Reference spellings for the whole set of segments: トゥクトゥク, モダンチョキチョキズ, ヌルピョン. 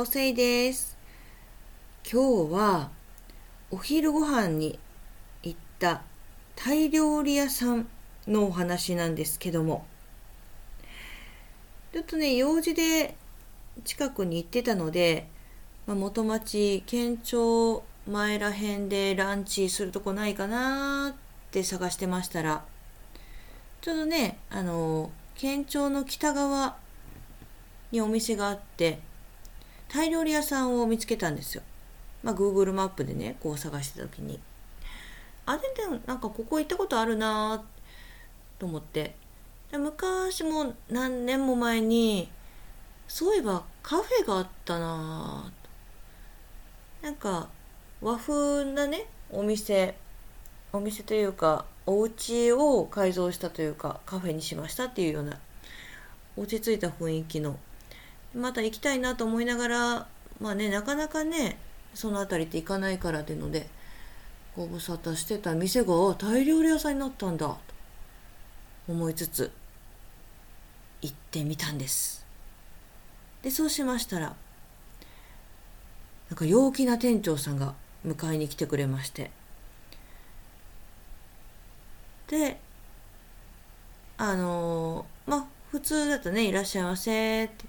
ロセイです。今日はお昼ご飯に行ったタイ料理屋さんのお話なんですけども、ちょっとね用事で近くに行ってたので、元町県庁前らへんでランチするとこないかなって探してましたら、ちょうどね県庁の北側にお店があってタイ料理屋さんを見つけたんですよ。Google マップでねこう探してた時に、なんかここ行ったことあるなと思って、昔も何年も前にそういえばカフェがあったなと、なんか和風なねお店というかお家を改造したというかカフェにしましたっていうような落ち着いた雰囲気の、また行きたいなと思いながら、なかなかねそのあたりって行かないからっていうのでご無沙汰してた店がタイ料理屋さんになったんだと思いつつ行ってみたんです。でそうしましたら、なんか陽気な店長さんが迎えに来てくれまして、で普通だとねいらっしゃいませって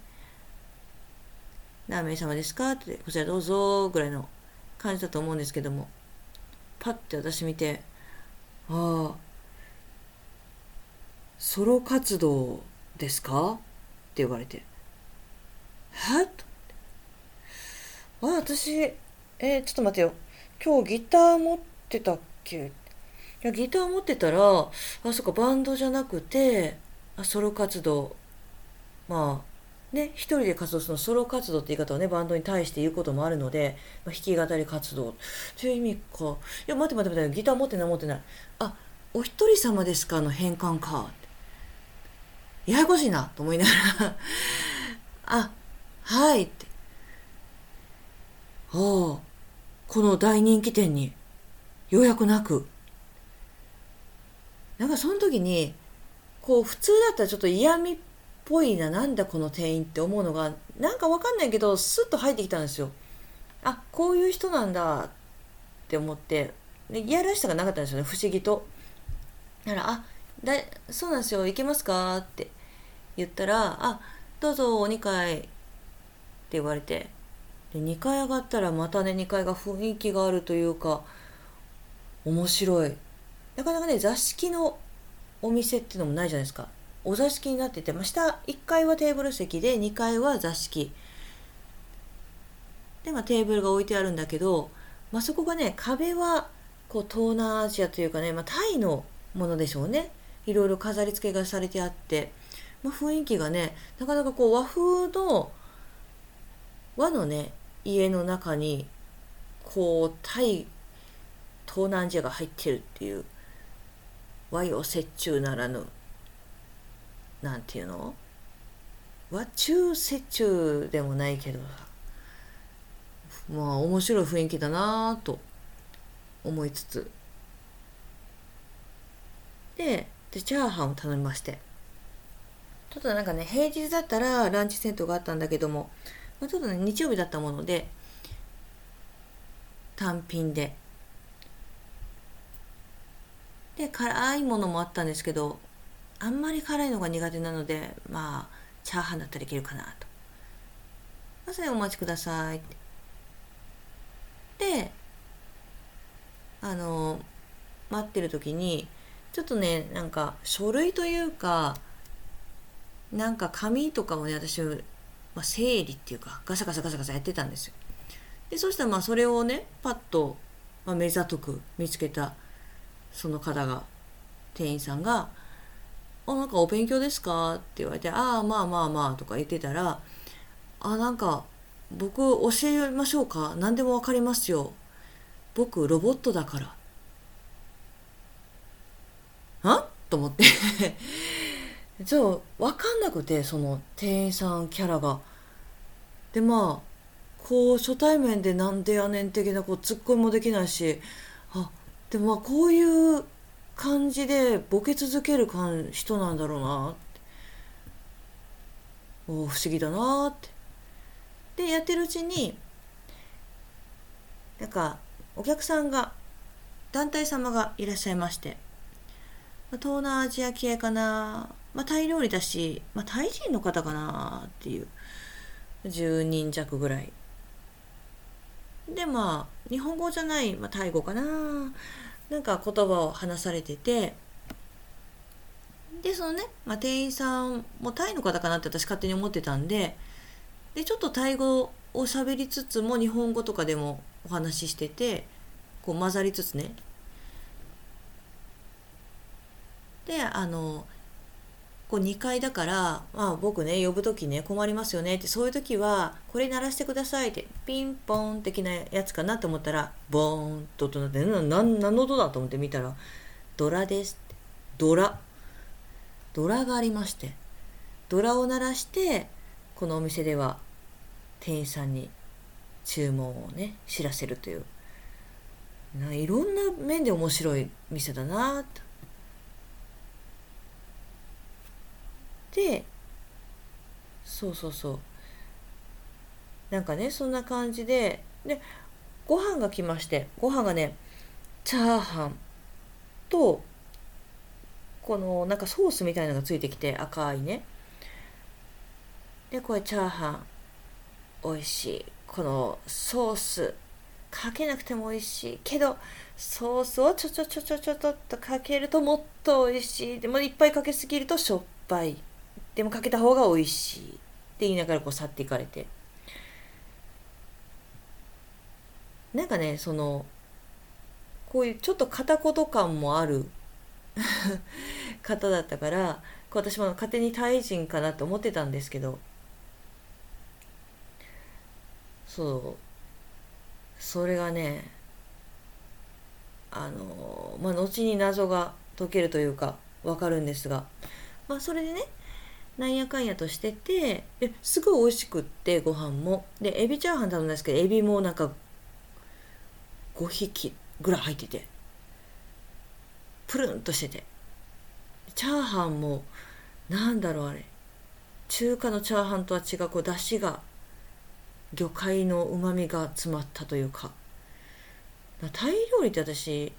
何名様ですかってこちらどうぞぐらいの感じだと思うんですけども、パッて私見て、ソロ活動ですかって言われて、はっと私ちょっと待てよ、今日ギター持ってたっけ。いやギター持ってたらそっかバンドじゃなくてソロ活動、一人で活動するのソロ活動って言い方をねバンドに対して言うこともあるので、弾き語り活動という意味か。いや待ってギター持ってない。お一人様ですかの変換か、ややこしいなと思いながらはいって、この大人気店に予約なく、なんかその時にこう普通だったらちょっと嫌味っぽいな、なんだこの店員って思うのがなんかわかんないけどスッと入ってきたんですよ。こういう人なんだって思って、でいやらしさがなかったんですよね、不思議と。だからそうなんですよ、行けますかって言ったら、どうぞ2階って言われて、で2階上がったらまたね2階が雰囲気があるというか面白い、なかなかね座敷のお店っていうのもないじゃないですか。お座敷になってて、下1階はテーブル席で2階は座敷で、テーブルが置いてあるんだけど、そこがね壁はこう東南アジアというかね、タイのものでしょうね、いろいろ飾り付けがされてあって、雰囲気がねなかなかこう和風の和のね家の中にこうタイ東南アジアが入ってるっていう、和洋折衷ならぬなんていうの、和中折衷でもないけど、面白い雰囲気だなぁと思いつつ、でチャーハンを頼みまして、ちょっとなんかね平日だったらランチセットがあったんだけども、ちょっとね日曜日だったもので単品で。で辛いものもあったんですけど、あんまり辛いのが苦手なので、チャーハンだったらいけるかなと。それお待ちくださいって。で待ってる時にちょっとねなんか書類というかなんか紙とかをね私、整理っていうかガサガサやってたんですよ。でそしたらそれをねパッと、目ざとく見つけたその方が、店員さんがなんかお勉強ですかって言われて、まあとか言ってたら、なんか僕教えましょうか、何でもわかりますよ、僕ロボットだからと思ってちょっと分かんなくて、その店員さんキャラが。でこう初対面でなんでやねん的なこうツッコミもできないし、でもこういう感じでボケ続ける人なんだろうなって、不思議だなって。でやってるうちになんかお客さんが団体様がいらっしゃいまして、東南アジア系かな、タイ料理だし、タイ人の方かなっていう10人弱ぐらいで、日本語じゃない、タイ語かな、なんか言葉を話されてて、でそのね、店員さんもタイの方かなって私勝手に思ってたんで、ちょっとタイ語を喋りつつも日本語とかでもお話ししてて、こう混ざりつつね。でこう2階だから、僕ね呼ぶ時ね困りますよねって、そういう時はこれ鳴らしてくださいってピンポーン的なやつかなと思ったらボーンとなって、何の音だと思って見たらドラですって、ドラがありまして、ドラを鳴らしてこのお店では店員さんに注文をね知らせるという、いろんな面で面白い店だなと。でそうなんかね、そんな感じで、でご飯が来まして、ご飯がねチャーハンとこのなんかソースみたいなのがついてきて、赤いね、でこれチャーハンおいしい、このソースかけなくてもおいしいけど、ソースをちょっとかけるともっとおいしい、でもいっぱいかけすぎるとしょっぱい、でもかけた方がおいしいって言いながらこう去っていかれて、なんかね、そのこういうちょっと片言感もある方だったから、私も勝手にタイ人かなと思ってたんですけど、それがね、後に謎が解けるというかわかるんですが、それでね、なんやかんやとしてて、すごい美味しくって、ご飯もでエビチャーハン頼んだんですけど、エビもなんか5匹ぐらい入っててプルンとしてて、チャーハンもあれ中華のチャーハンとは違う、こう出汁が魚介のうまみが詰まったというか、タイ料理って私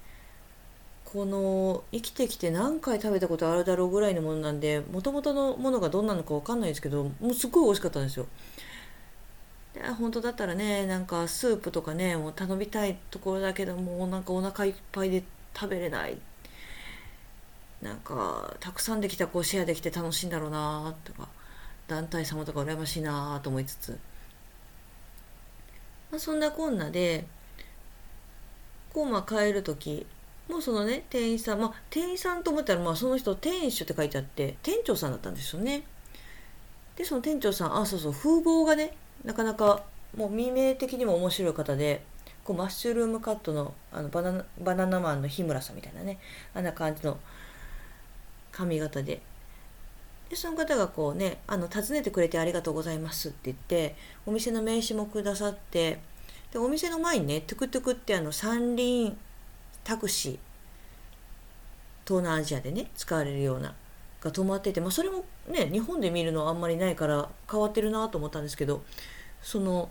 この生きてきて何回食べたことあるだろうぐらいのものなんで、もともとのものがどんなのか分かんないですけど、もうすごい美味しかったんですよ。で本当だったらね、なんかスープとかねもう頼みたいところだけど、もうなんかお腹いっぱいで食べれない、なんかたくさんできたこうシェアできて楽しいんだろうなとか、団体様とか羨ましいなと思いつつ、そんなこんなでこう帰る時もうそのね店員さん、店員さんと思ったら、その人店主って書いてあって店長さんだったんですよね。でその店長さん、風貌がねなかなかもう未明的にも面白い方で、こうマッシュルームカットのバナナマンの日村さんみたいなね、あんな感じの髪型で、その方がこうね訪ねてくれてありがとうございますって言って、お店の名刺もくださって、でお店の前にねトゥクトゥクって、三輪タクシー、東南アジアでね使われるようなが止まってて、それもね日本で見るのあんまりないから変わってるなと思ったんですけど、その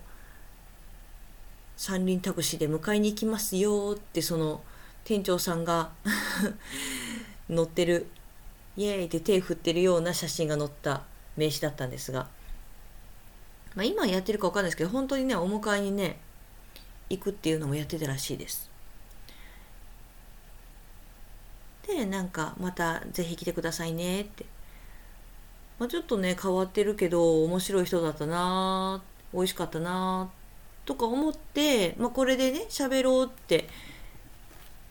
三輪タクシーで迎えに行きますよって、その店長さんが乗ってるイエーイって手振ってるような写真が載った名刺だったんですが、今やってるか分かんないですけど、本当にねお迎えにね行くっていうのもやってたらしいです。でなんかまたぜひ来てくださいねって、ちょっとね変わってるけど面白い人だったな、美味しかったなとか思って、これでね喋ろうって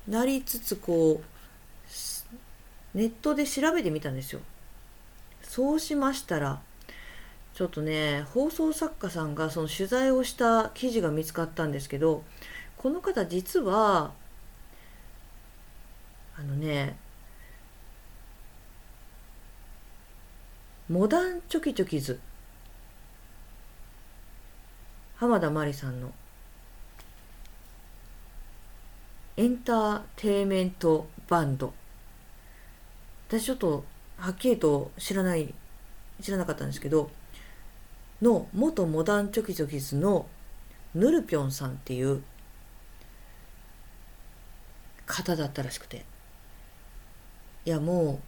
なりつつ、こうネットで調べてみたんですよ。そうしましたら、ちょっとね放送作家さんがその取材をした記事が見つかったんですけど、この方実はモダンチョキチョキズ、浜田真理さんのエンターテイメントバンド、私ちょっとはっきりと知らなかったんですけど、の元モダンチョキチョキズのヌルピョンさんっていう方だったらしくて、いやも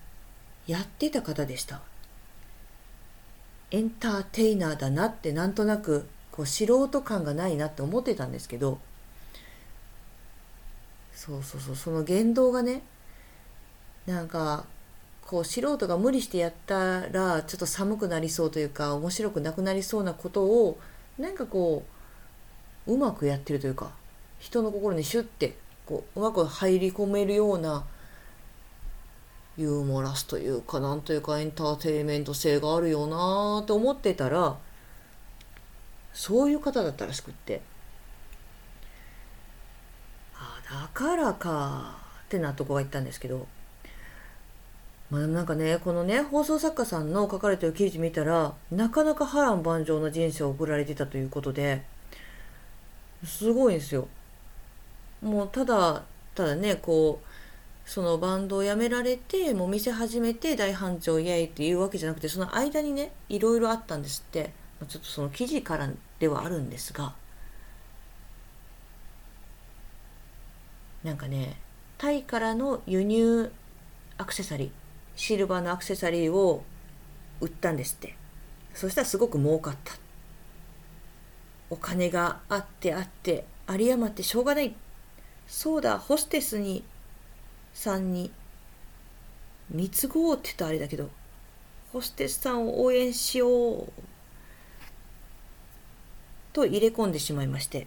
うやってた方でした。エンターテイナーだなって、なんとなくこう素人感がないなって思ってたんですけど、その言動がね、なんかこう素人が無理してやったらちょっと寒くなりそうというか、面白くなくなりそうなことをなんかこううまくやってるというか、人の心にシュッてこううまく入り込めるようなユーモラスというか、なんというかエンターテインメント性があるよなと思ってたら、そういう方だったらしくって、だからかってなとこが言ったんですけど、まあなんかね、このね放送作家さんの書かれてる記事見たら、なかなか波乱万丈な人生を送られてたということで、すごいんですよ。もうただね、こうそのバンドを辞められて、もう店始めて大繁盛イエイっていうわけじゃなくて、その間にねいろいろあったんですって。ちょっとその記事からではあるんですが、なんかね、タイからの輸入アクセサリー、シルバーのアクセサリーを売ったんですって。そしたらすごく儲かった、お金があって有り余ってしょうがない、そうだホステスにさんに三つ子って言ったらあれだけど、ホステスさんを応援しようと入れ込んでしまいまして、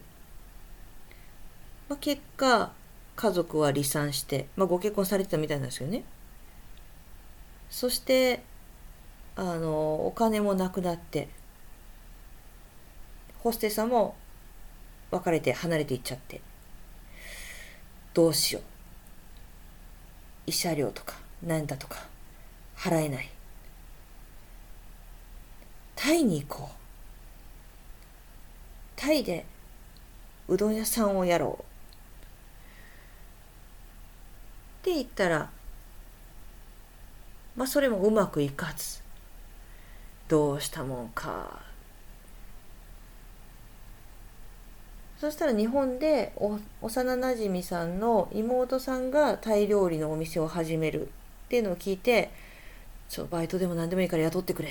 結果家族は離散して、ご結婚されてたみたいなんですよね。そしてお金もなくなって、ホステスさんも別れて離れていっちゃって、どうしよう、慰謝料とかなんだとか払えない、タイに行こう、タイでうどん屋さんをやろうって言ったら、それもうまくいかず、どうしたもんか。そしたら日本で幼なじみさんの妹さんがタイ料理のお店を始めるっていうのを聞いて、バイトでも何でもいいから雇ってくれっ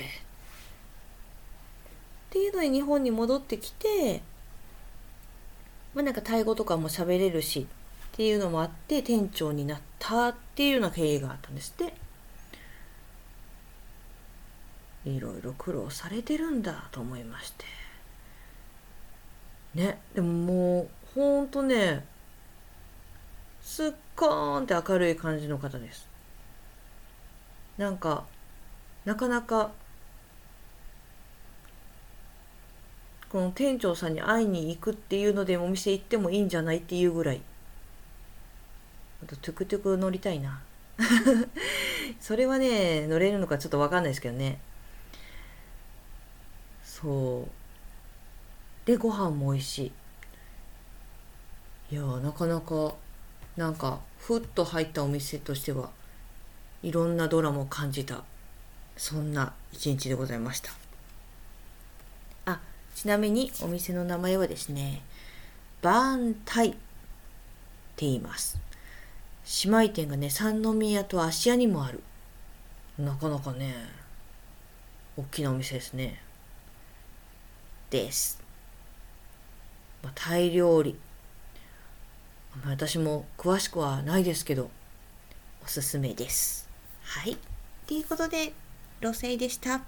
ていうので日本に戻ってきて、なんかタイ語とかも喋れるしっていうのもあって店長になったっていうような経緯があったんですって。いろいろ苦労されてるんだと思いましてね。でももうほんとね、すっこーんって明るい感じの方です。なんかなかなかこの店長さんに会いに行くっていうのでお店行ってもいいんじゃないっていうぐらい、あとトゥクトゥク乗りたいなそれはね乗れるのかちょっと分かんないですけどね。そうでご飯も美味しい。いやなかなか、なんかふっと入ったお店としてはいろんなドラマを感じた、そんな一日でございました。ちなみにお店の名前はですね、バーンタイって言います。姉妹店がね、三宮と芦屋にもある。なかなかね、大きなお店ですね。です。タイ料理。私も詳しくはないですけど、おすすめです。はい。ということで、ロセイでした。